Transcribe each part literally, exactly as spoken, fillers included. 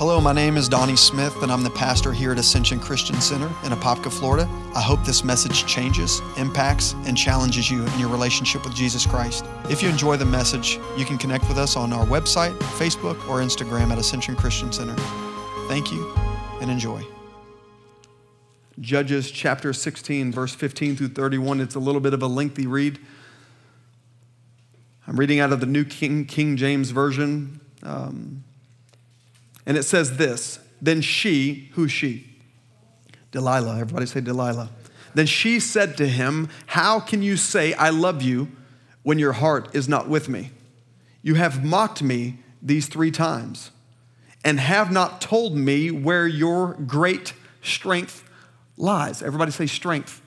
Hello, my name is Donnie Smith, and I'm the pastor here at Ascension Christian Center in Apopka, Florida. I hope this message changes, impacts, and challenges you in your relationship with Jesus Christ. If you enjoy the message, you can connect with us on our website, Facebook, or Instagram at Ascension Christian Center. Thank you, and enjoy. Judges chapter sixteen, verse fifteen through thirty-one. It's a little bit of a lengthy read. I'm reading out of the New King, King James Version. Um, and it says this, then she, who's she? Delilah, everybody say Delilah. Then she said to him, how can you say I love you when your heart is not with me? You have mocked me these three times and have not told me where your great strength lies. Everybody say strength.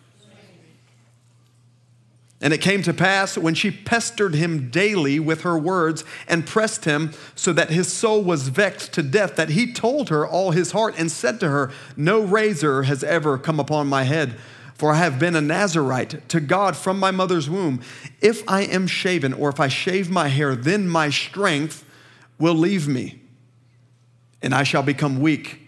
And it came to pass when she pestered him daily with her words and pressed him so that his soul was vexed to death, that he told her all his heart and said to her, no razor has ever come upon my head, for I have been a Nazarite to God from my mother's womb. If I am shaven, or if I shave my hair, then my strength will leave me, and I shall become weak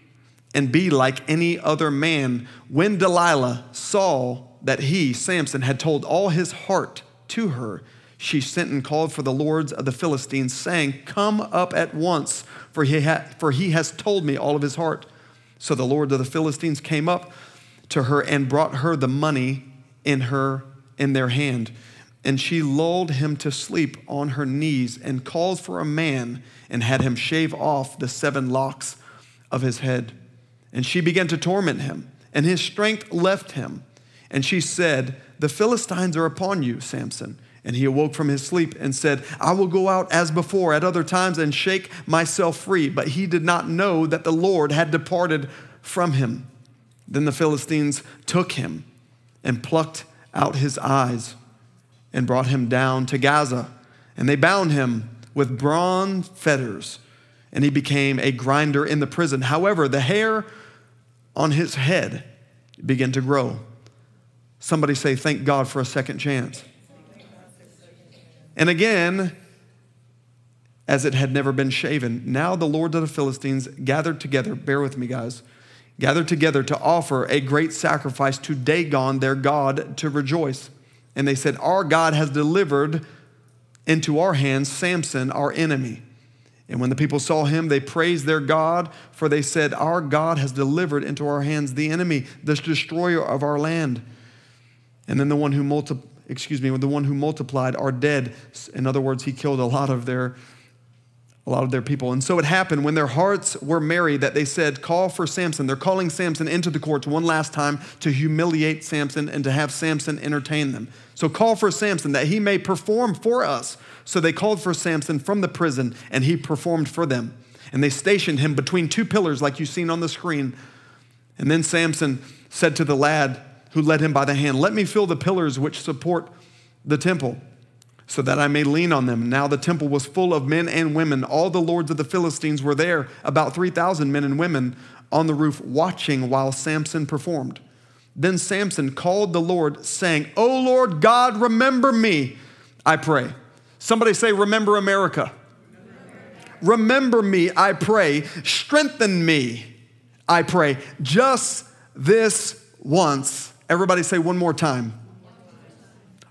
and be like any other man. When Delilah saw that he, Samson, had told all his heart to her, she sent and called for the lords of the Philistines, saying, come up at once, for he, ha- for he has told me all of his heart. So the lords of the Philistines came up to her and brought her the money in, her, in their hand. And she lulled him to sleep on her knees and called for a man and had him shave off the seven locks of his head. And she began to torment him, and his strength left him. And she said, the Philistines are upon you, Samson. And he awoke from his sleep and said, I will go out as before at other times and shake myself free. But he did not know that the Lord had departed from him. Then the Philistines took him and plucked out his eyes and brought him down to Gaza. And they bound him with bronze fetters, and he became a grinder in the prison. However, the hair on his head began to grow. Somebody say, thank God for a second chance. And again, as it had never been shaven, now the Lord of the Philistines gathered together, bear with me guys, gathered together to offer a great sacrifice to Dagon, their god, to rejoice. And they said, our God has delivered into our hands Samson, our enemy. And when the people saw him, they praised their God, for they said, our God has delivered into our hands the enemy, the destroyer of our land. And then the one who multi- excuse me, the one who multiplied are dead. In other words, he killed a lot of their, a lot of their people. And so it happened when their hearts were merry that they said, call for Samson. They're calling Samson into the courts one last time to humiliate Samson and to have Samson entertain them. So call for Samson that he may perform for us. So they called for Samson from the prison, and he performed for them. And they stationed him between two pillars like you've seen on the screen. And then Samson said to the lad who led him by the hand, let me feel the pillars which support the temple so that I may lean on them. Now the temple was full of men and women. All the lords of the Philistines were there, about three thousand men and women on the roof watching while Samson performed. Then Samson called the Lord saying, O Lord God, remember me, I pray. Somebody say, remember America. Remember, remember me, I pray. Strengthen me, I pray. Just this once. Everybody say one more time.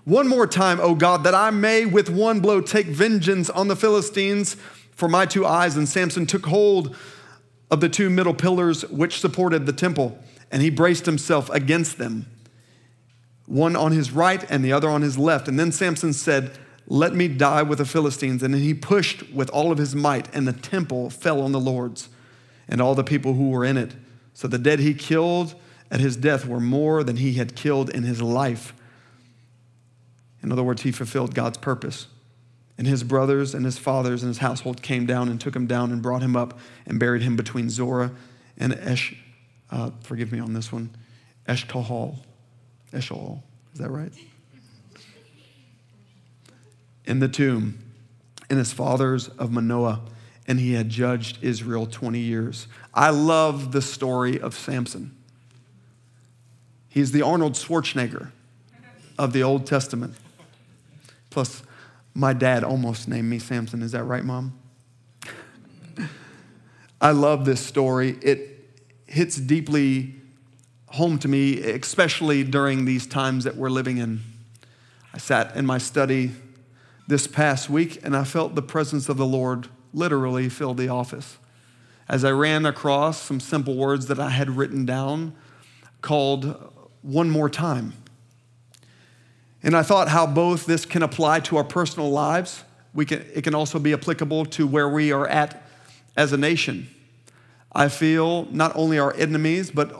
One more time, O God, that I may with one blow take vengeance on the Philistines for my two eyes. And Samson took hold of the two middle pillars which supported the temple, and he braced himself against them, one on his right and the other on his left. And then Samson said, let me die with the Philistines. And then he pushed with all of his might, and the temple fell on the lords and all the people who were in it. So the dead he killed at his death were more than he had killed in his life. In other words, he fulfilled God's purpose. And his brothers and his fathers and his household came down and took him down and brought him up and buried him between Zorah and Esh, uh, forgive me on this one, Eshtohol. Eshtohol, is that right? In the tomb, and his fathers of Manoah, and he had judged Israel twenty years. I love the story of Samson. He's the Arnold Schwarzenegger of the Old Testament. Plus, my dad almost named me Samson. Is that right, Mom? I love this story. It hits deeply home to me, especially during these times that we're living in. I sat in my study this past week, and I felt the presence of the Lord literally fill the office as I ran across some simple words that I had written down called "one more time." And I thought how both this can apply to our personal lives. We can, it can also be applicable to where we are at as a nation. I feel not only our enemies, but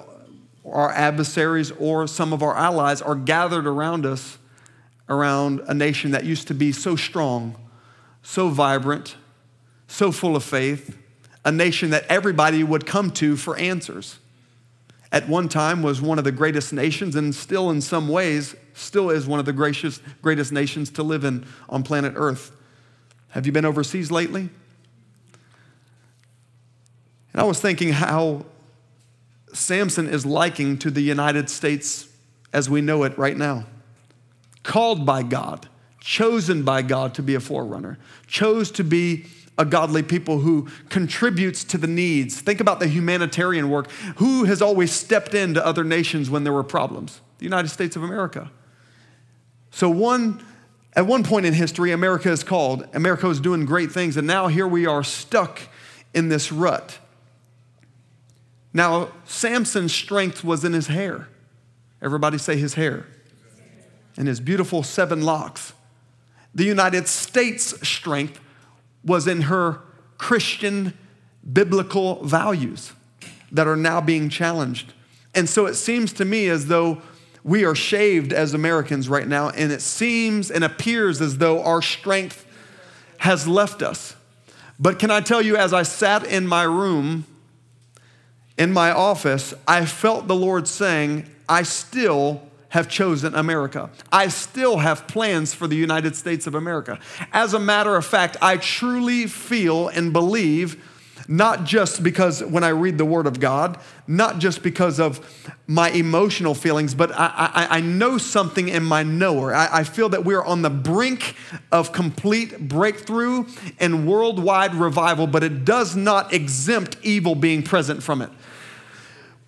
our adversaries or some of our allies are gathered around us, around a nation that used to be so strong, so vibrant, so full of faith, a nation that everybody would come to for answers. At one time was one of the greatest nations, and still in some ways, still is one of the gracious, greatest nations to live in on planet Earth. Have you been overseas lately? And I was thinking how Samson is likened to the United States as we know it right now. Called by God, chosen by God to be a forerunner, chose to be a godly people who contributes to the needs. Think about the humanitarian work. Who has always stepped into other nations when there were problems? The United States of America. So one, at one point in history, America is called. America is doing great things, and now here we are stuck in this rut. Now, Samson's strength was in his hair. Everybody say his hair. And his beautiful seven locks. The United States' strength was in her Christian biblical values that are now being challenged. And so it seems to me as though we are shaved as Americans right now, and it seems and appears as though our strength has left us. But can I tell you, as I sat in my room, in my office, I felt the Lord saying, I still have chosen America. I still have plans for the United States of America. As a matter of fact, I truly feel and believe, not just because when I read the Word of God, not just because of my emotional feelings, but I, I, I know something in my knower. I, I feel that we're on the brink of complete breakthrough and worldwide revival, but it does not exempt evil being present from it.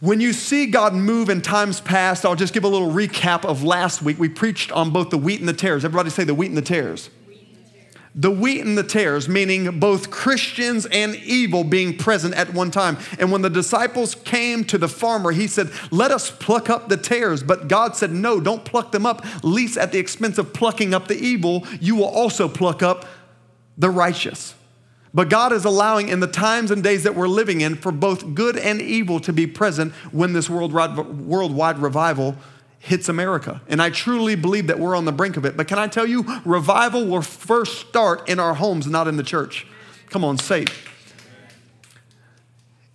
When you see God move in times past, I'll just give a little recap of last week. We preached on both the wheat and the tares. Everybody say the wheat and the tares. Wheat and the, tares. The wheat and the tares, meaning both Christians and evil being present at one time. And when the disciples came to the farmer, he said, let us pluck up the tares. But God said, no, don't pluck them up. Least at the expense of plucking up the evil, you will also pluck up the righteous. But God is allowing in the times and days that we're living in for both good and evil to be present when this worldwide, worldwide revival hits America. And I truly believe that we're on the brink of it. But can I tell you, revival will first start in our homes, not in the church. Come on, say it.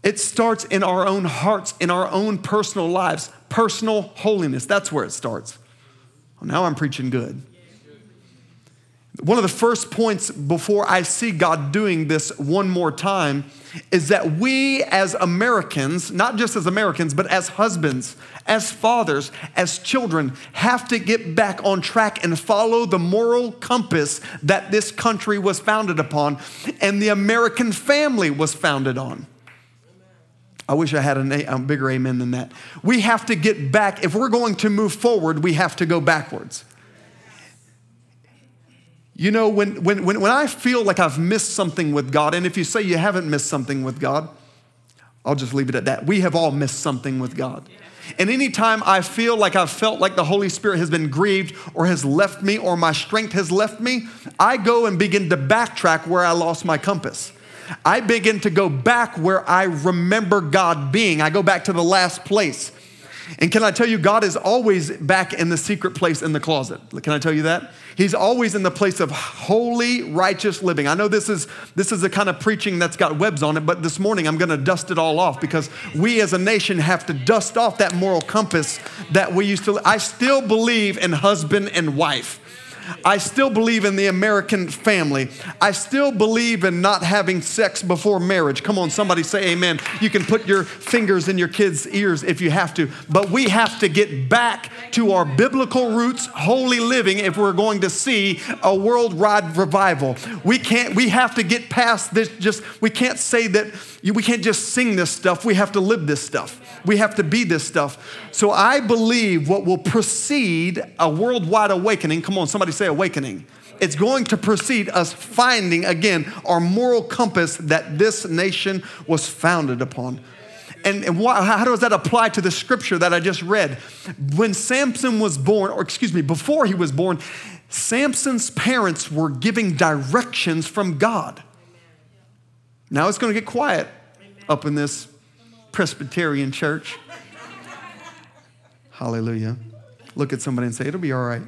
It starts in our own hearts, in our own personal lives, personal holiness. That's where it starts. Well, now I'm preaching good. One of the first points before I see God doing this one more time is that we as Americans, not just as Americans, but as husbands, as fathers, as children, have to get back on track and follow the moral compass that this country was founded upon and the American family was founded on. I wish I had a bigger amen than that. We have to get back. If we're going to move forward, we have to go backwards. You know, when, when when when I feel like I've missed something with God, and if you say you haven't missed something with God, I'll just leave it at that. We have all missed something with God. And anytime I feel like I've felt like the Holy Spirit has been grieved or has left me or my strength has left me, I go and begin to backtrack where I lost my compass. I begin to go back where I remember God being. I go back to the last place. And can I tell you, God is always back in the secret place in the closet. Can I tell you that? He's always in the place of holy, righteous living. I know this is this is the kind of preaching that's got webs on it, but this morning I'm going to dust it all off because we as a nation have to dust off that moral compass that we used to. I still believe in husband and wife. I still believe in the American family. I still believe in not having sex before marriage. Come on, somebody say amen. You can put your fingers in your kids' ears if you have to. But we have to get back to our biblical roots, holy living, if we're going to see a worldwide revival. We can't, we have to get past this. Just, we can't say that, we can't just sing this stuff. We have to live this stuff. We have to be this stuff. So I believe what will precede a worldwide awakening, come on, somebody say awakening. It's going to precede us finding, again, our moral compass that this nation was founded upon. And, and why, how does that apply to the scripture that I just read? When Samson was born, or excuse me, before he was born, Samson's parents were giving directions from God. Now it's going to get quiet up in this Presbyterian church. Hallelujah. Look at somebody and say, it'll be all right.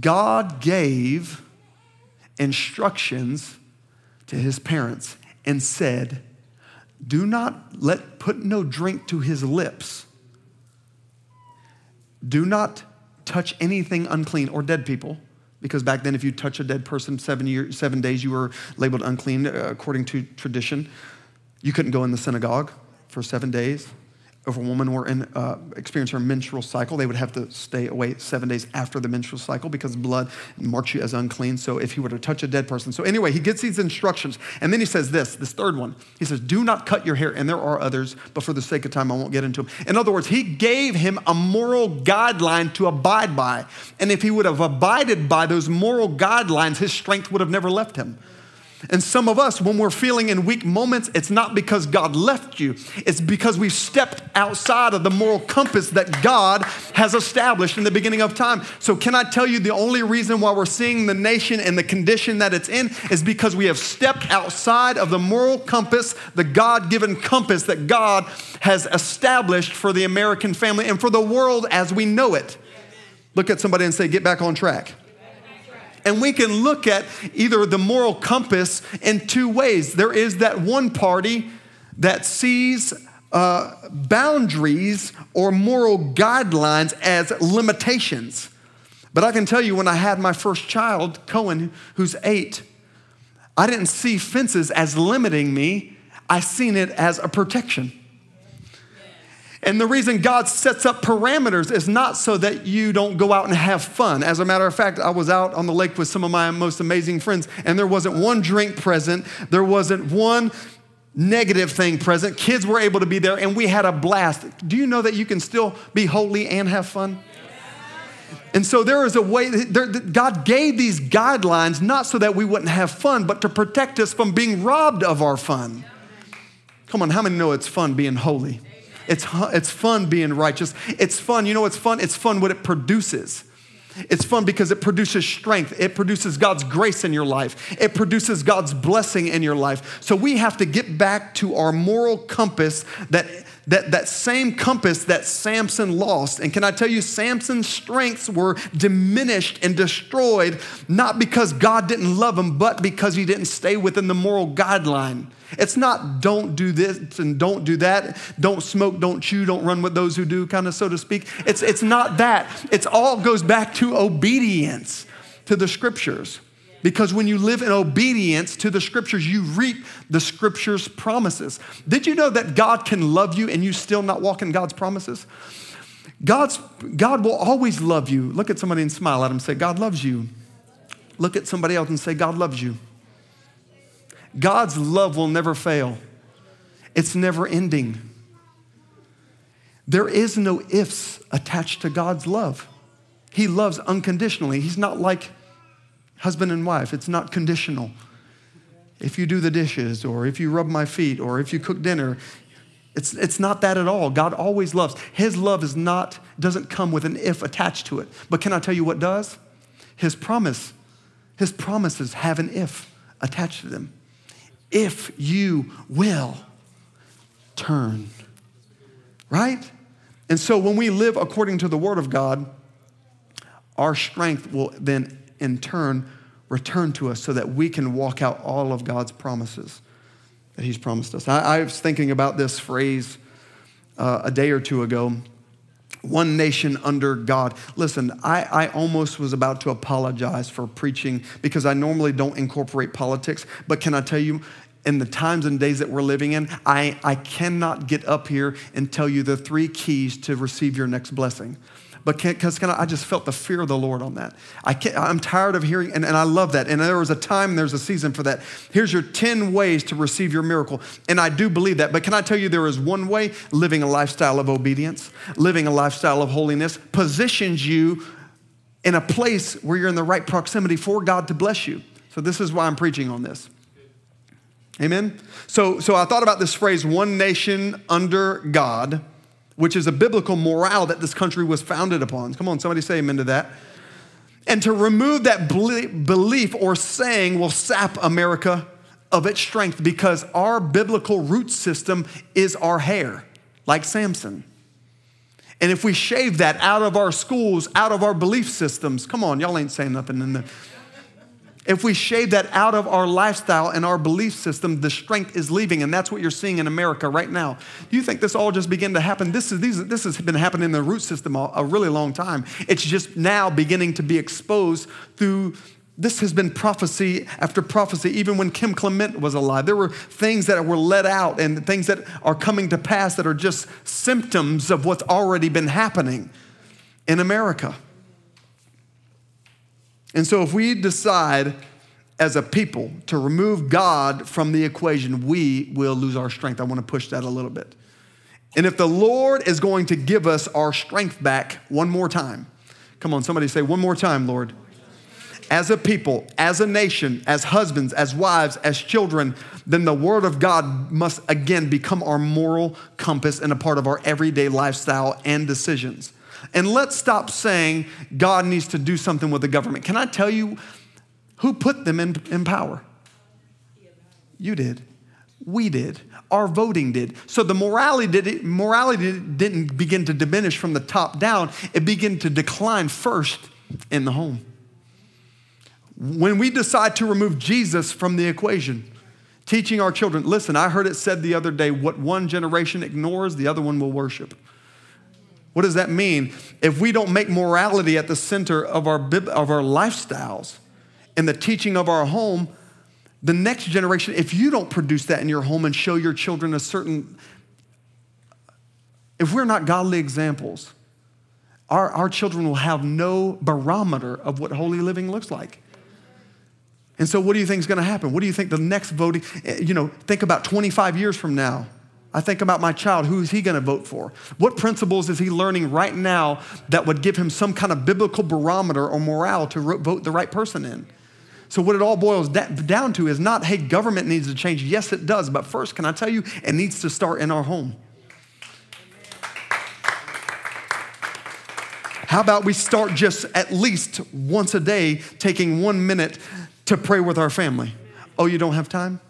God gave instructions to his parents and said, do not let, put no drink to his lips. Do not touch anything unclean or dead people. Because back then, if you touch a dead person seven years, seven days, you were labeled unclean according to tradition. You couldn't go in the synagogue for seven days. If a woman were in, uh, experienced her menstrual cycle, they would have to stay away seven days after the menstrual cycle because blood marks you as unclean. So if he were to touch a dead person. So anyway, he gets these instructions. And then he says this, this third one. He says, do not cut your hair. And there are others, but for the sake of time, I won't get into them. In other words, he gave him a moral guideline to abide by. And if he would have abided by those moral guidelines, his strength would have never left him. And some of us, when we're feeling in weak moments, it's not because God left you. It's because we've stepped outside of the moral compass that God has established in the beginning of time. So can I tell you the only reason why we're seeing the nation and the condition that it's in is because we have stepped outside of the moral compass, the God-given compass that God has established for the American family and for the world as we know it. Look at somebody and say, get back on track. And we can look at either the moral compass in two ways. There is that one party that sees uh, boundaries or moral guidelines as limitations. But I can tell you when I had my first child, Cohen, who's eight, I didn't see fences as limiting me. I seen it as a protection. And the reason God sets up parameters is not so that you don't go out and have fun. As a matter of fact, I was out on the lake with some of my most amazing friends, and there wasn't one drink present. There wasn't one negative thing present. Kids were able to be there, and we had a blast. Do you know that you can still be holy and have fun? And so there is a way, there, God gave these guidelines not so that we wouldn't have fun, but to protect us from being robbed of our fun. Come on, how many know it's fun being holy? It's it's fun being righteous. It's fun. You know what's fun? It's fun what it produces. It's fun because it produces strength. It produces God's grace in your life. It produces God's blessing in your life. So we have to get back to our moral compass, that that that same compass that Samson lost. And can I tell you, Samson's strengths were diminished and destroyed, not because God didn't love him, but because he didn't stay within the moral guideline. It's not don't do this and don't do that, don't smoke, don't chew, don't run with those who do, kind of, so to speak. It's, it's not that. It's all goes back to obedience to the scriptures. Because when you live in obedience to the scriptures, you reap the scriptures' promises. Did you know that God can love you and you still not walk in God's promises? God's, God will always love you. Look at somebody and smile at them. Say, God loves you. Look at somebody else and say, God loves you. God's love will never fail. It's never ending. There is no ifs attached to God's love. He loves unconditionally. He's not like husband and wife. It's not conditional. If you do the dishes, or if you rub my feet, or if you cook dinner, it's, it's not that at all. God always loves. His love is not, doesn't come with an if attached to it. But can I tell you what does? His promise, his promises have an if attached to them. If you will turn, right? And so when we live according to the word of God, our strength will then in turn return to us so that we can walk out all of God's promises that he's promised us. I, I was thinking about this phrase uh, a day or two ago. one nation under God. Listen, I, I almost was about to apologize for preaching because I normally don't incorporate politics, but can I tell you, in the times and days that we're living in, I, I cannot get up here and tell you the three keys to receive your next blessing. But because I, I just felt the fear of the Lord on that. I can't, I'm tired of hearing, and, and I love that. And there was a time, and there's a season for that. Here's your ten ways to receive your miracle. And I do believe that. But can I tell you there is one way? Living a lifestyle of obedience, living a lifestyle of holiness positions you in a place where you're in the right proximity for God to bless you. So this is why I'm preaching on this. Amen? So, so I thought about this phrase, one nation under God, which is a biblical morale that this country was founded upon. Come on, somebody say amen to that. And to remove that belief or saying will sap America of its strength because our biblical root system is our hair, like Samson. And if we shave that out of our schools, out of our belief systems, come on, y'all ain't saying nothing in the... If we shave that out of our lifestyle and our belief system, the strength is leaving, and that's what you're seeing in America right now. Do you think this all just began to happen? This is these, this has been happening in the root system a, a really long time. It's just now beginning to be exposed through, this has been prophecy after prophecy. Even when Kim Clement was alive, there were things that were let out and things that are coming to pass that are just symptoms of what's already been happening in America. And so if we decide as a people to remove God from the equation, we will lose our strength. I want to push that a little bit. And if the Lord is going to give us our strength back one more time, come on, somebody say one more time, Lord. As a people, as a nation, as husbands, as wives, as children, then the word of God must again become our moral compass and a part of our everyday lifestyle and decisions. And let's stop saying God needs to do something with the government. Can I tell you who put them in, in power? You did. We did. Our voting did. So the morality, did it, morality didn't begin to diminish from the top down. It began to decline first in the home. When we decide to remove Jesus from the equation, teaching our children, listen, I heard it said the other day, what one generation ignores, the other one will worship. What does that mean? If we don't make morality at the center of our of our lifestyles and the teaching of our home, the next generation, if you don't produce that in your home and show your children a certain, if we're not godly examples, our, our children will have no barometer of what holy living looks like. And so what do you think is going to happen? What do you think the next voting, you know, think about twenty-five years from now. I think about my child, who is he going to vote for? What principles is he learning right now that would give him some kind of biblical barometer or morale to vote the right person in? So what it all boils down to is not, hey, government needs to change. Yes, it does. But first, can I tell you, it needs to start in our home. How about we start just at least once a day, taking one minute to pray with our family? Oh, you don't have time?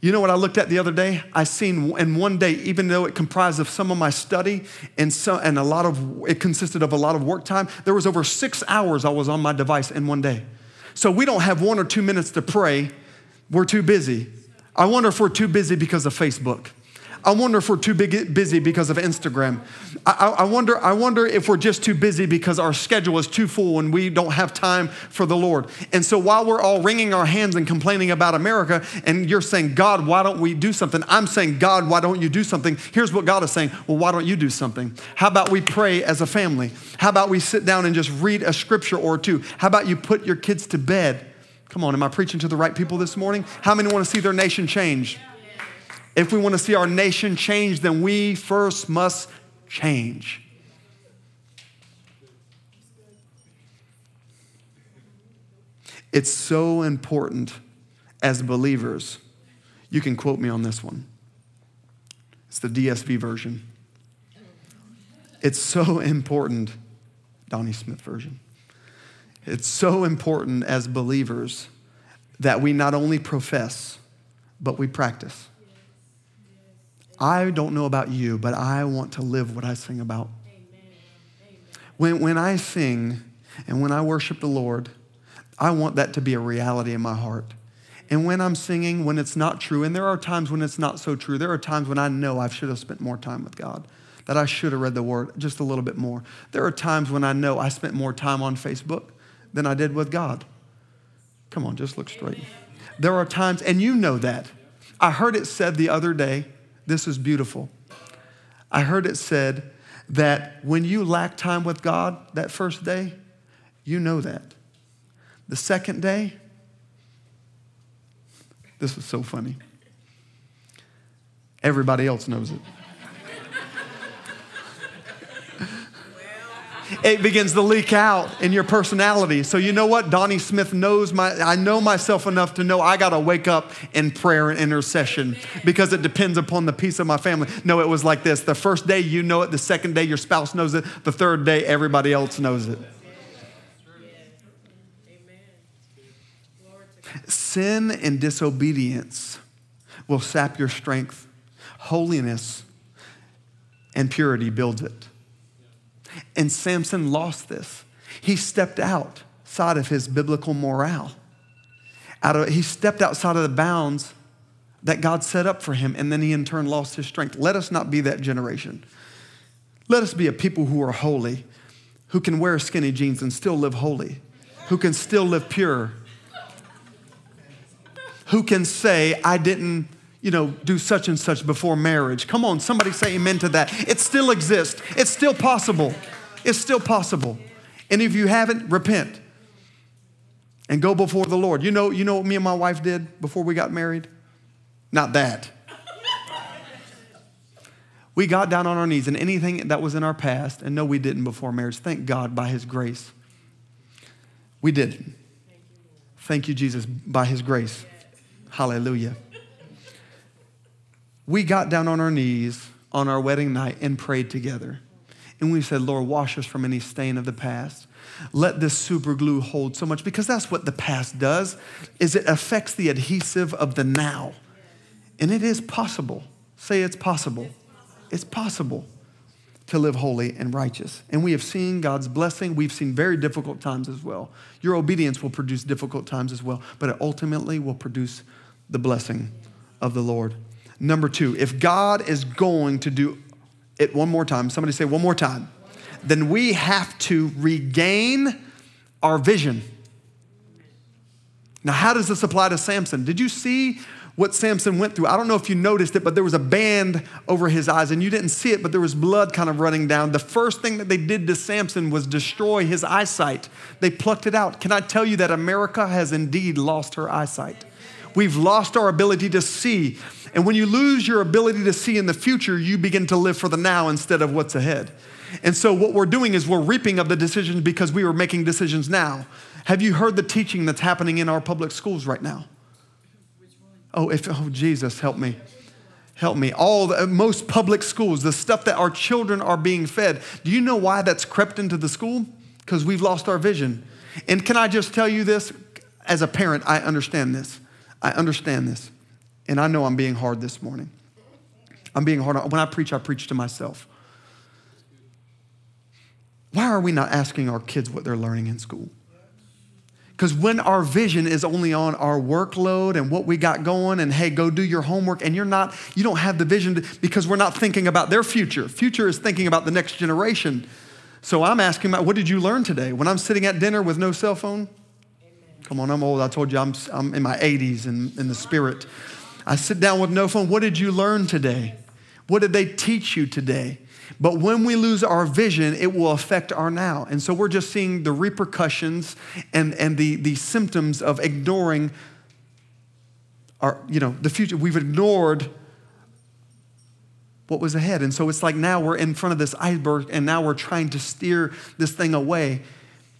You know what I looked at the other day? I seen in one day, even though it comprised of some of my study and so and a lot of it consisted of a lot of work time, there was over six hours I was on my device in one day. So we don't have one or two minutes to pray. We're too busy. I wonder if we're too busy because of Facebook. I wonder if we're too busy because of Instagram. I, I wonder I wonder if we're just too busy because our schedule is too full and we don't have time for the Lord. And so while we're all wringing our hands and complaining about America, and you're saying, God, why don't we do something? I'm saying, God, why don't you do something? Here's what God is saying. Well, why don't you do something? How about we pray as a family? How about we sit down and just read a scripture or two? How about you put your kids to bed? Come on, am I preaching to the right people this morning? How many want to see their nation change? If we want to see our nation change, then we first must change. It's so important as believers. You can quote me on this one. It's the D S V version. It's so important, Donnie Smith version. It's so important as believers that we not only profess, but we practice. I don't know about you, but I want to live what I sing about. Amen. Amen. When, when I sing and when I worship the Lord, I want that to be a reality in my heart. And when I'm singing, when it's not true, and there are times when it's not so true, there are times when I know I should have spent more time with God. that I should have read the word just a little bit more. There are times when I know I spent more time on Facebook than I did with God. Come on, just look straight. There are times, and you know that. I heard it said the other day, this is beautiful. I heard it said that when you lack time with God that first day, you know that. The second day, this was so funny. Everybody else knows it. It begins to leak out in your personality. So you know what? Donnie Smith knows my, I know myself enough to know I got to wake up in prayer and intercession because it depends upon the peace of my family. No, it was like this. The first day you know it. The second day your spouse knows it. The third day everybody else knows it. Sin and disobedience will sap your strength. Holiness and purity builds it. And Samson lost this. He stepped outside of his biblical morale. Out of, he stepped outside of the bounds that God set up for him, and then he in turn lost his strength. Let us not be that generation. Let us be a people who are holy, who can wear skinny jeans and still live holy, who can still live pure, who can say, I didn't, you know, do such and such before marriage. Come on, somebody say amen to that. It still exists. It's still possible. It's still possible. And if you haven't, repent and go before the Lord. You know, you know what me and my wife did before we got married? Not that. We got down on our knees, and anything that was in our past, and no, we didn't before marriage. Thank God by his grace. We didn't. Thank you, Jesus, by his grace. Hallelujah. We got down on our knees on our wedding night and prayed together. And we said, Lord, wash us from any stain of the past. Let this super glue hold so much, because that's what the past does, is it affects the adhesive of the now. And it is possible. Say it's possible. It's possible to live holy and righteous. And we have seen God's blessing. We've seen very difficult times as well. Your obedience will produce difficult times as well, but it ultimately will produce the blessing of the Lord. Number two, if God is going to do it one more time, somebody say one more time, then we have to regain our vision. Now, how does this apply to Samson? Did you see what Samson went through? I don't know if you noticed it, but there was a band over his eyes, and you didn't see it, but there was blood kind of running down. The first thing that they did to Samson was destroy his eyesight. They plucked it out. Can I tell you that America has indeed lost her eyesight? We've lost our ability to see. And when you lose your ability to see in the future, you begin to live for the now instead of what's ahead. And so what we're doing is we're reaping of the decisions because we were making decisions now. Have you heard the teaching that's happening in our public schools right now? Oh, if oh Jesus, help me. Help me. All the, most public schools, the stuff that our children are being fed. Do you know why that's crept into the school? Because we've lost our vision. And can I just tell you this? As a parent, I understand this. I understand this. And I know I'm being hard this morning. I'm being hard. When I preach, I preach to myself. Why are we not asking our kids what they're learning in school? Because when our vision is only on our workload and what we got going and, hey, go do your homework, and you're not, you don't have the vision to, because we're not thinking about their future. Future is thinking about the next generation. So I'm asking, what did you learn today? When I'm sitting at dinner with no cell phone, come on, I'm old. I told you I'm, I'm in my eighties in, in the spirit. I sit down with no phone. What did you learn today? What did they teach you today? But when we lose our vision, it will affect our now. And so we're just seeing the repercussions and, and the, the symptoms of ignoring our, you know, the future. We've ignored what was ahead. And so it's like now we're in front of this iceberg, and now we're trying to steer this thing away.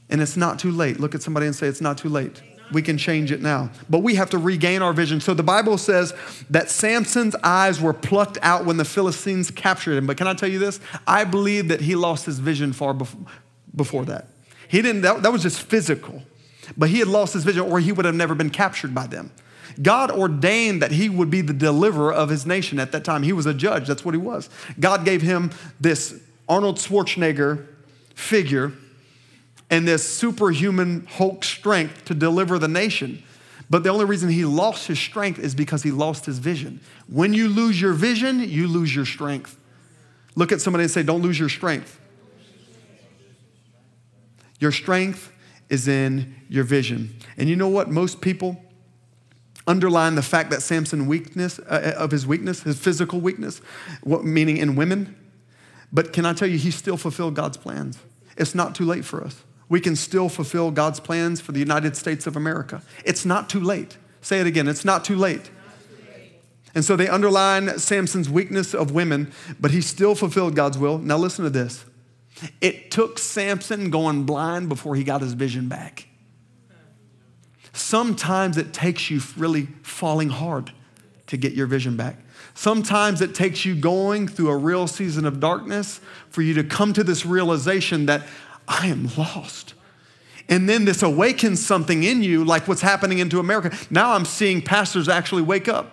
And it's not too late. Look at somebody and say, it's not too late. We can change it now. But we have to regain our vision. So the Bible says that Samson's eyes were plucked out when the Philistines captured him. But can I tell you this? I believe that he lost his vision far before that. He didn't, that, that was just physical. But he had lost his vision, or he would have never been captured by them. God ordained that he would be the deliverer of his nation at that time. He was a judge. That's what he was. God gave him this Arnold Schwarzenegger figure and this superhuman Hulk strength to deliver the nation. But the only reason he lost his strength is because he lost his vision. When you lose your vision, you lose your strength. Look at somebody and say, don't lose your strength. Your strength is in your vision. And you know what? Most people underline the fact that Samson's weakness, uh, of his weakness, his physical weakness, what, meaning in women. But can I tell you, he still fulfilled God's plans. It's not too late for us. We can still fulfill God's plans for the United States of America. It's not too late. Say it again. It's not too late. And so they underline Samson's weakness of women, but he still fulfilled God's will. Now listen to this. It took Samson going blind before he got his vision back. Sometimes it takes you really falling hard to get your vision back. Sometimes it takes you going through a real season of darkness for you to come to this realization that I am lost. And then this awakens something in you, like what's happening into America. Now I'm seeing pastors actually wake up.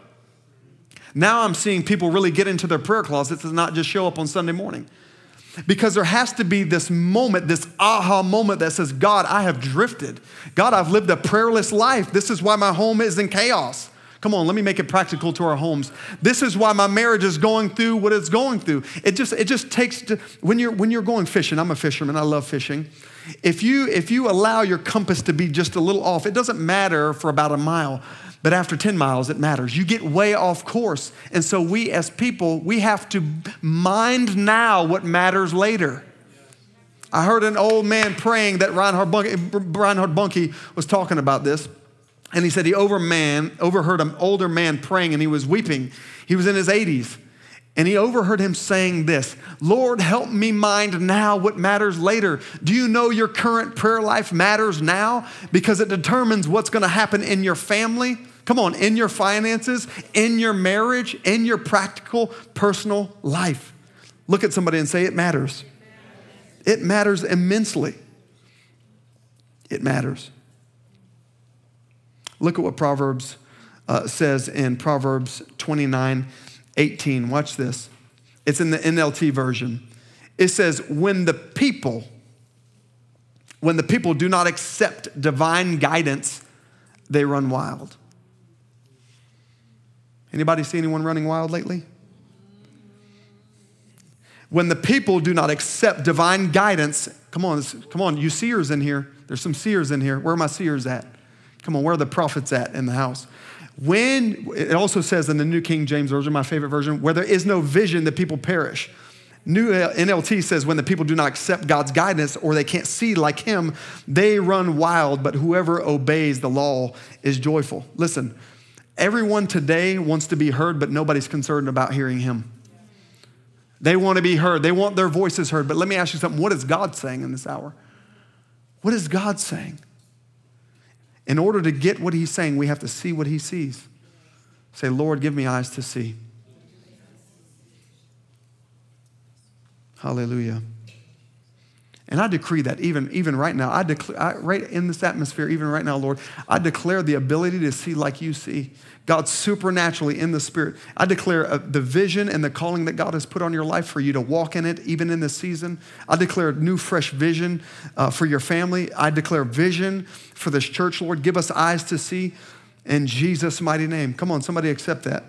Now I'm seeing people really get into their prayer closets and not just show up on Sunday morning. Because there has to be this moment, this aha moment that says, God, I have drifted. God, I've lived a prayerless life. This is why my home is in chaos. Come on, let me make it practical to our homes. This is why my marriage is going through what it's going through. It just it just takes, to, when you're when you're going fishing, I'm a fisherman, I love fishing. If you if you allow your compass to be just a little off, it doesn't matter for about a mile, but after ten miles, it matters. You get way off course. And so we as people, we have to mind now what matters later. I heard an old man praying that Reinhard Bonnke, Reinhard Bonnke was talking about this. And he said he overman, overheard an older man praying and he was weeping. He was in his eighties. And he overheard him saying this, Lord, help me mind now what matters later. Do you know your current prayer life matters now? Because it determines what's going to happen in your family. Come on, in your finances, in your marriage, in your practical, personal life. Look at somebody and say, it matters. It matters immensely. It matters. Look at what Proverbs uh, says in Proverbs twenty-nine, eighteen. Watch this. It's in the N L T version. It says, when the people, when the people do not accept divine guidance, they run wild. Anybody see anyone running wild lately? When the people do not accept divine guidance, come on, come on, you seers in here. There's some seers in here. Where are my seers at? Come on, where are the prophets at in the house? When, it also says in the New King James Version, my favorite version, where there is no vision, the people perish. New N L T says, when the people do not accept God's guidance or they can't see like him, they run wild, but whoever obeys the law is joyful. Listen, everyone today wants to be heard, but nobody's concerned about hearing him. They want to be heard. They want their voices heard. But let me ask you something. What is God saying in this hour? What is God saying? In order to get what he's saying, we have to see what he sees. Say, Lord, give me eyes to see. Hallelujah. And I decree that even, even right now, I declare right in this atmosphere, even right now, Lord, I declare the ability to see like you see. God supernaturally in the spirit. I declare uh, the vision and the calling that God has put on your life for you to walk in it, even in this season. I declare new, fresh vision uh, for your family. I declare vision for this church, Lord. Give us eyes to see in Jesus' mighty name. Come on, somebody accept that.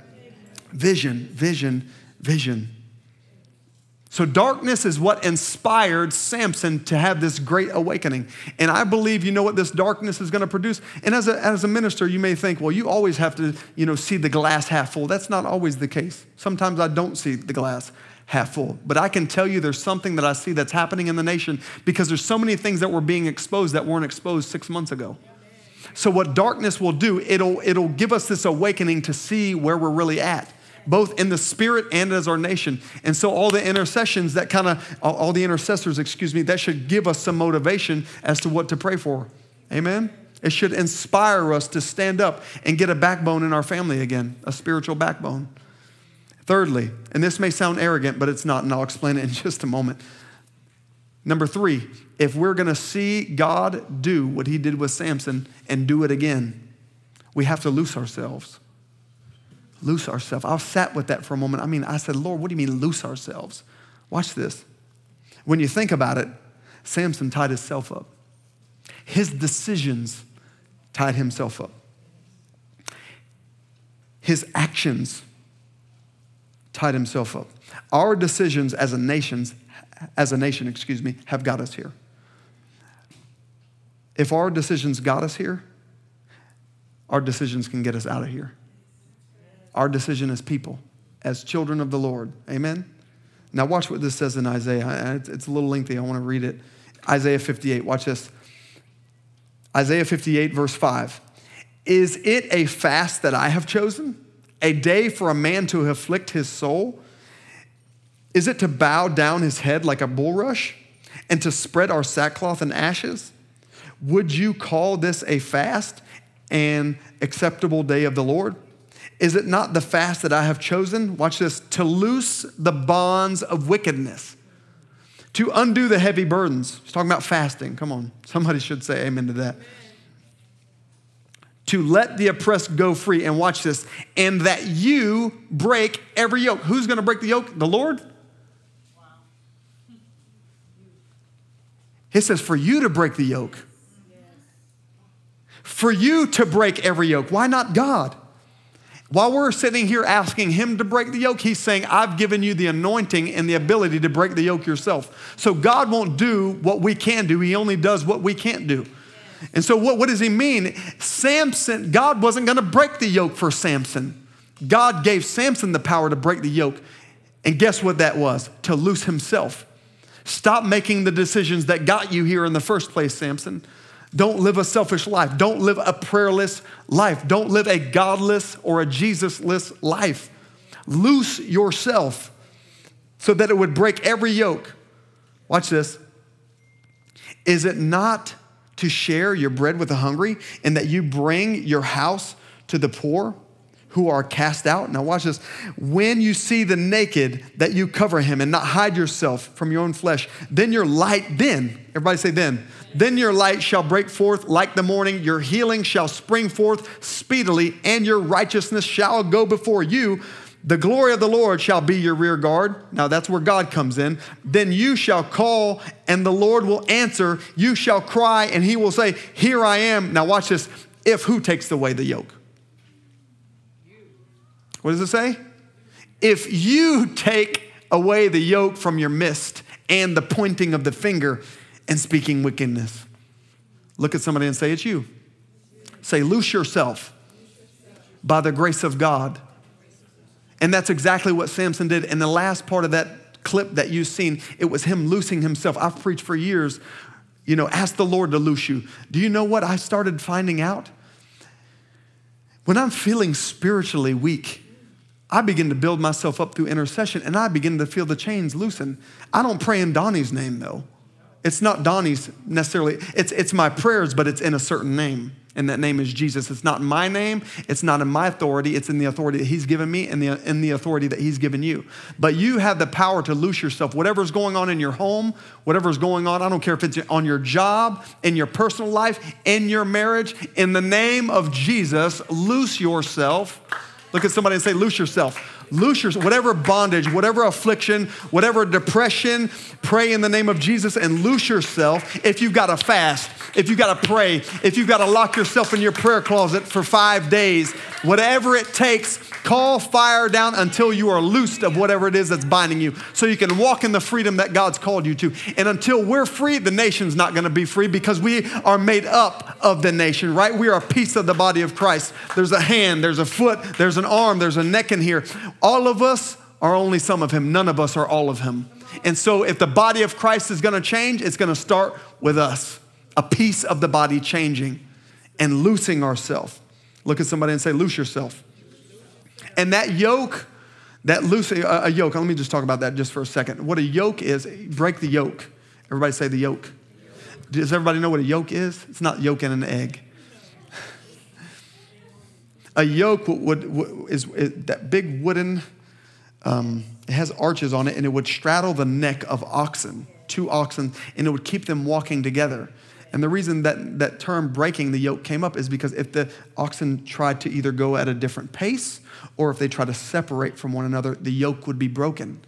Vision, vision, vision. So darkness is what inspired Samson to have this great awakening. And I believe you know what this darkness is going to produce. And as a, as a minister, you may think, well, you always have to, you know, see the glass half full. That's not always the case. Sometimes I don't see the glass half full. But I can tell you there's something that I see that's happening in the nation because there's so many things that were being exposed that weren't exposed six months ago. So what darkness will do, it'll it'll give us this awakening to see where we're really at, both in the spirit and as our nation. And so all the intercessions that kind of, all the intercessors, excuse me, that should give us some motivation as to what to pray for. Amen? It should inspire us to stand up and get a backbone in our family again, a spiritual backbone. Thirdly, and this may sound arrogant, but it's not, and I'll explain it in just a moment. Number three, if we're going to see God do what he did with Samson and do it again, we have to loose ourselves. Loose ourselves. I've sat with that for a moment. I mean, I said, Lord, what do you mean loose ourselves? Watch this. When you think about it, Samson tied himself up. His decisions tied himself up. His actions tied himself up. Our decisions as a nations, as a nation, excuse me, have got us here. If our decisions got us here, our decisions can get us out of here. Our decision as people, as children of the Lord. Amen? Now watch what this says in Isaiah. It's a little lengthy. I want to read it. Isaiah fifty-eight. Watch this. Isaiah fifty-eight, verse five. Is it a fast that I have chosen? A day for a man to afflict his soul? Is it to bow down his head like a bulrush and to spread our sackcloth and ashes? Would you call this a fast and acceptable day of the Lord? Is it not the fast that I have chosen? Watch this. To loose the bonds of wickedness, to undo the heavy burdens. He's talking about fasting. Come on. Somebody should say amen to that. Amen. To let the oppressed go free. And watch this. And that you break every yoke. Who's going to break the yoke? The Lord? Wow. He says for you to break the yoke. Yes. For you to break every yoke. Why not God? While we're sitting here asking him to break the yoke, he's saying, I've given you the anointing and the ability to break the yoke yourself. So God won't do what we can do. He only does what we can't do. And so what, what does he mean? Samson, God wasn't going to break the yoke for Samson. God gave Samson the power to break the yoke. And guess what that was? To loose himself. Stop making the decisions that got you here in the first place, Samson. Don't live a selfish life. Don't live a prayerless life. Don't live a godless or a Jesusless life. Loose yourself so that it would break every yoke. Watch this. Is it not to share your bread with the hungry and that you bring your house to the poor who are cast out? Now watch this. When you see the naked, that you cover him and not hide yourself from your own flesh. Then your light, then, everybody say then. Then your light shall break forth like the morning. Your healing shall spring forth speedily, and your righteousness shall go before you. The glory of the Lord shall be your rear guard. Now that's where God comes in. Then you shall call, and the Lord will answer. You shall cry, and he will say, here I am. Now watch this. If who takes away the yoke? What does it say? If you take away the yoke from your midst and the pointing of the finger and speaking wickedness. Look at somebody and say, it's you. Say, loose yourself by the grace of God. And that's exactly what Samson did. And the last part of that clip that you've seen, it was him loosing himself. I've preached for years, you know, ask the Lord to loose you. Do you know what I started finding out? When I'm feeling spiritually weak, I begin to build myself up through intercession, and I begin to feel the chains loosen. I don't pray in Donnie's name, though. It's not Donnie's necessarily. It's it's my prayers, but it's in a certain name, and that name is Jesus. It's not in my name. It's not in my authority. It's in the authority that he's given me and the in the authority that he's given you. But you have the power to loose yourself. Whatever's going on in your home, whatever's going on, I don't care if it's on your job, in your personal life, in your marriage, in the name of Jesus, loose yourself. Look at somebody and say, loose yourself. Loose yourself, whatever bondage, whatever affliction, whatever depression, pray in the name of Jesus and loose yourself. If you've got to fast, if you've got to pray, if you've got to lock yourself in your prayer closet for five days, whatever it takes, call fire down until you are loosed of whatever it is that's binding you so you can walk in the freedom that God's called you to. And until we're free, the nation's not going to be free because we are made up of the nation, right? We are a piece of the body of Christ. There's a hand, there's a foot, there's an arm, there's a neck in here. All of us are only some of him. None of us are all of him. And so if the body of Christ is going to change, it's going to start with us, a piece of the body changing and loosing ourselves. Look at somebody and say, loose yourself. And that yoke, that loose, a, a yoke, let me just talk about that just for a second. What a yoke is, break the yoke. Everybody say the yoke. Does everybody know what a yoke is? It's not yolk and an egg. A yoke would, would is, is that big wooden, um, it has arches on it, and it would straddle the neck of oxen, two oxen, and it would keep them walking together. And the reason that that term breaking the yoke came up is because if the oxen tried to either go at a different pace or if they tried to separate from one another, the yoke would be broken.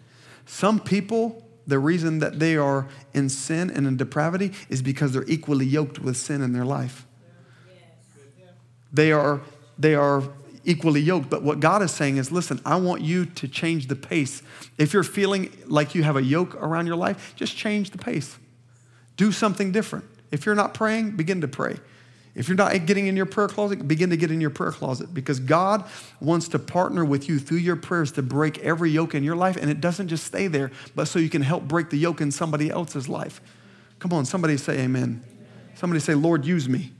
Some people, the reason that they are in sin and in depravity is because they're equally yoked with sin in their life. They are... They are equally yoked. But what God is saying is, listen, I want you to change the pace. If you're feeling like you have a yoke around your life, just change the pace. Do something different. If you're not praying, begin to pray. If you're not getting in your prayer closet, begin to get in your prayer closet, because God wants to partner with you through your prayers to break every yoke in your life, and it doesn't just stay there, but so you can help break the yoke in somebody else's life. Come on, somebody say amen. Somebody say, Lord, use me.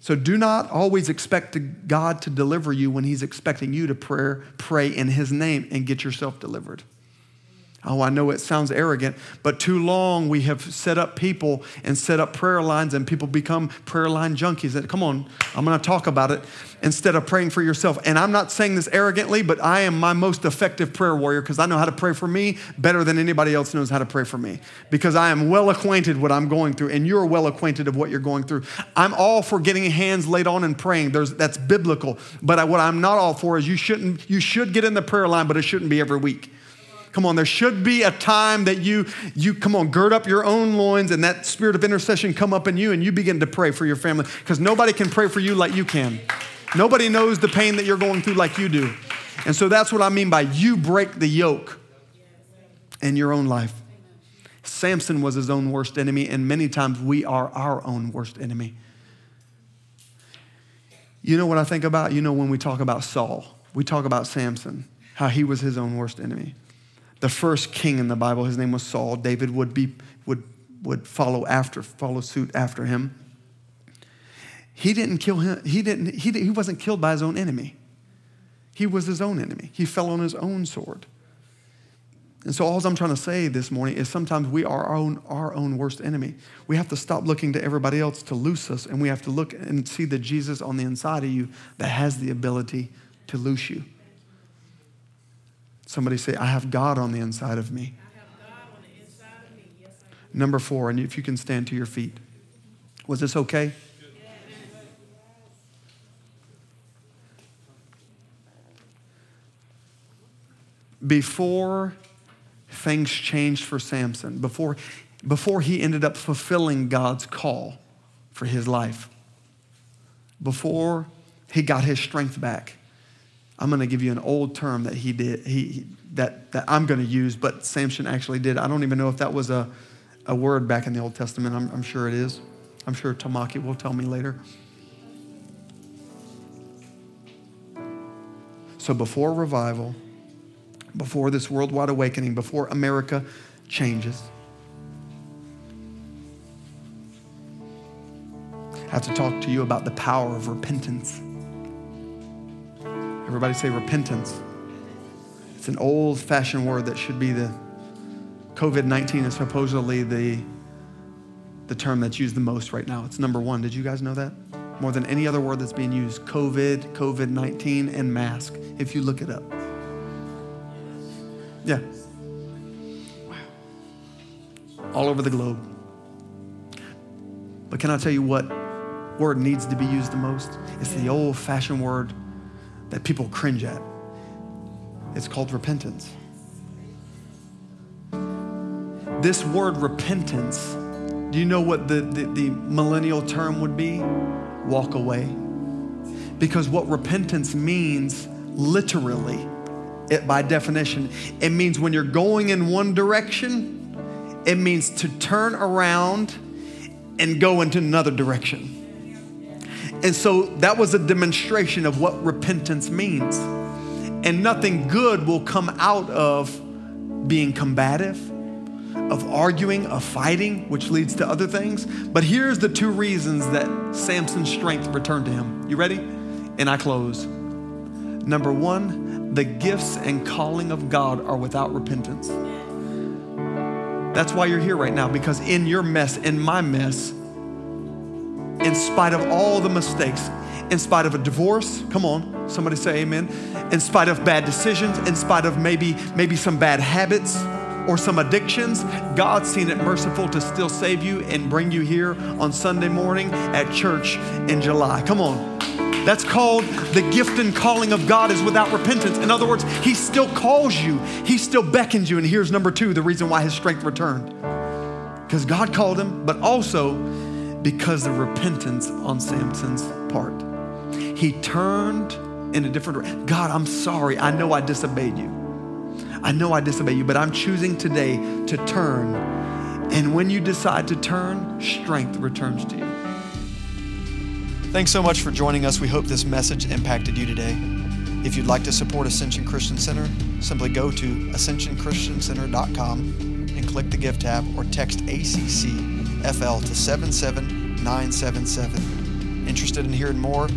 So do not always expect God to deliver you when he's expecting you to pray, pray in his name and get yourself delivered. Oh, I know it sounds arrogant, but too long we have set up people and set up prayer lines, and people become prayer line junkies. And come on, I'm going to talk about it instead of praying for yourself. And I'm not saying this arrogantly, but I am my most effective prayer warrior because I know how to pray for me better than anybody else knows how to pray for me, because I am well acquainted what I'm going through, and you're well acquainted of what you're going through. I'm all for getting hands laid on and praying. There's, that's biblical. But I, what I'm not all for is you shouldn't. You should get in the prayer line, but it shouldn't be every week. Come on, there should be a time that you, you come on, gird up your own loins and that spirit of intercession come up in you and you begin to pray for your family, because nobody can pray for you like you can. Nobody knows the pain that you're going through like you do. And so that's what I mean by you break the yoke in your own life. Samson was his own worst enemy, and many times we are our own worst enemy. You know what I think about? You know, when we talk about Saul, we talk about Samson, how he was his own worst enemy. The first king in the Bible, his name was Saul. David would be would would follow after, follow suit after him. He didn't kill him. He didn't. He he wasn't killed by his own enemy. He was his own enemy. He fell on his own sword. And so all I'm trying to say this morning is sometimes we are our own our own worst enemy. We have to stop looking to everybody else to loose us, and we have to look and see the Jesus on the inside of you that has the ability to loose you. Somebody say, I have God on the inside of me. I have God on the inside of me. Yes, I do. Number four, and if you can stand to your feet. Was this okay? Yes. Before things changed for Samson, before, before he ended up fulfilling God's call for his life, before he got his strength back, I'm going to give you an old term that he did, he that that I'm going to use, but Samson actually did. I don't even know if that was a, a word back in the Old Testament. I'm, I'm sure it is. I'm sure Tamaki will tell me later. So before revival, before this worldwide awakening, before America changes, I have to talk to you about the power of repentance. Everybody say repentance. It's an old-fashioned word that should be the covid nineteen is supposedly the, the term that's used the most right now. It's number one. Did you guys know that? More than any other word that's being used, COVID, covid nineteen, and mask, if you look it up. Yeah. Wow. All over the globe. But can I tell you what word needs to be used the most? It's the old-fashioned word that people cringe at. It's called repentance. This word repentance, do you know what the, the, the millennial term would be? Walk away. Because what repentance means literally, it by definition, it means when you're going in one direction, it means to turn around and go into another direction. And so that was a demonstration of what repentance means. And nothing good will come out of being combative, of arguing, of fighting, which leads to other things. But here's the two reasons that Samson's strength returned to him. You ready? And I close. Number one, the gifts and calling of God are without repentance. That's why you're here right now, because in your mess, in my mess, in spite of all the mistakes, in spite of a divorce, come on, somebody say amen, in spite of bad decisions, in spite of maybe maybe some bad habits or some addictions, God's seen it merciful to still save you and bring you here on Sunday morning at church in July. Come on. That's called the gift and calling of God is without repentance. In other words, he still calls you. He still beckons you. And here's number two, the reason why his strength returned. Because God called him, but also because of repentance on Samson's part. He turned in a different direction. God, I'm sorry. I know I disobeyed you. I know I disobeyed you, but I'm choosing today to turn. And when you decide to turn, strength returns to you. Thanks so much for joining us. We hope this message impacted you today. If you'd like to support Ascension Christian Center, simply go to ascension christian center dot com and click the gift tab or text A C C F L to seven seven nine seven seven. Interested in hearing more?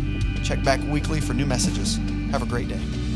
Check back weekly for new messages. Have a great day.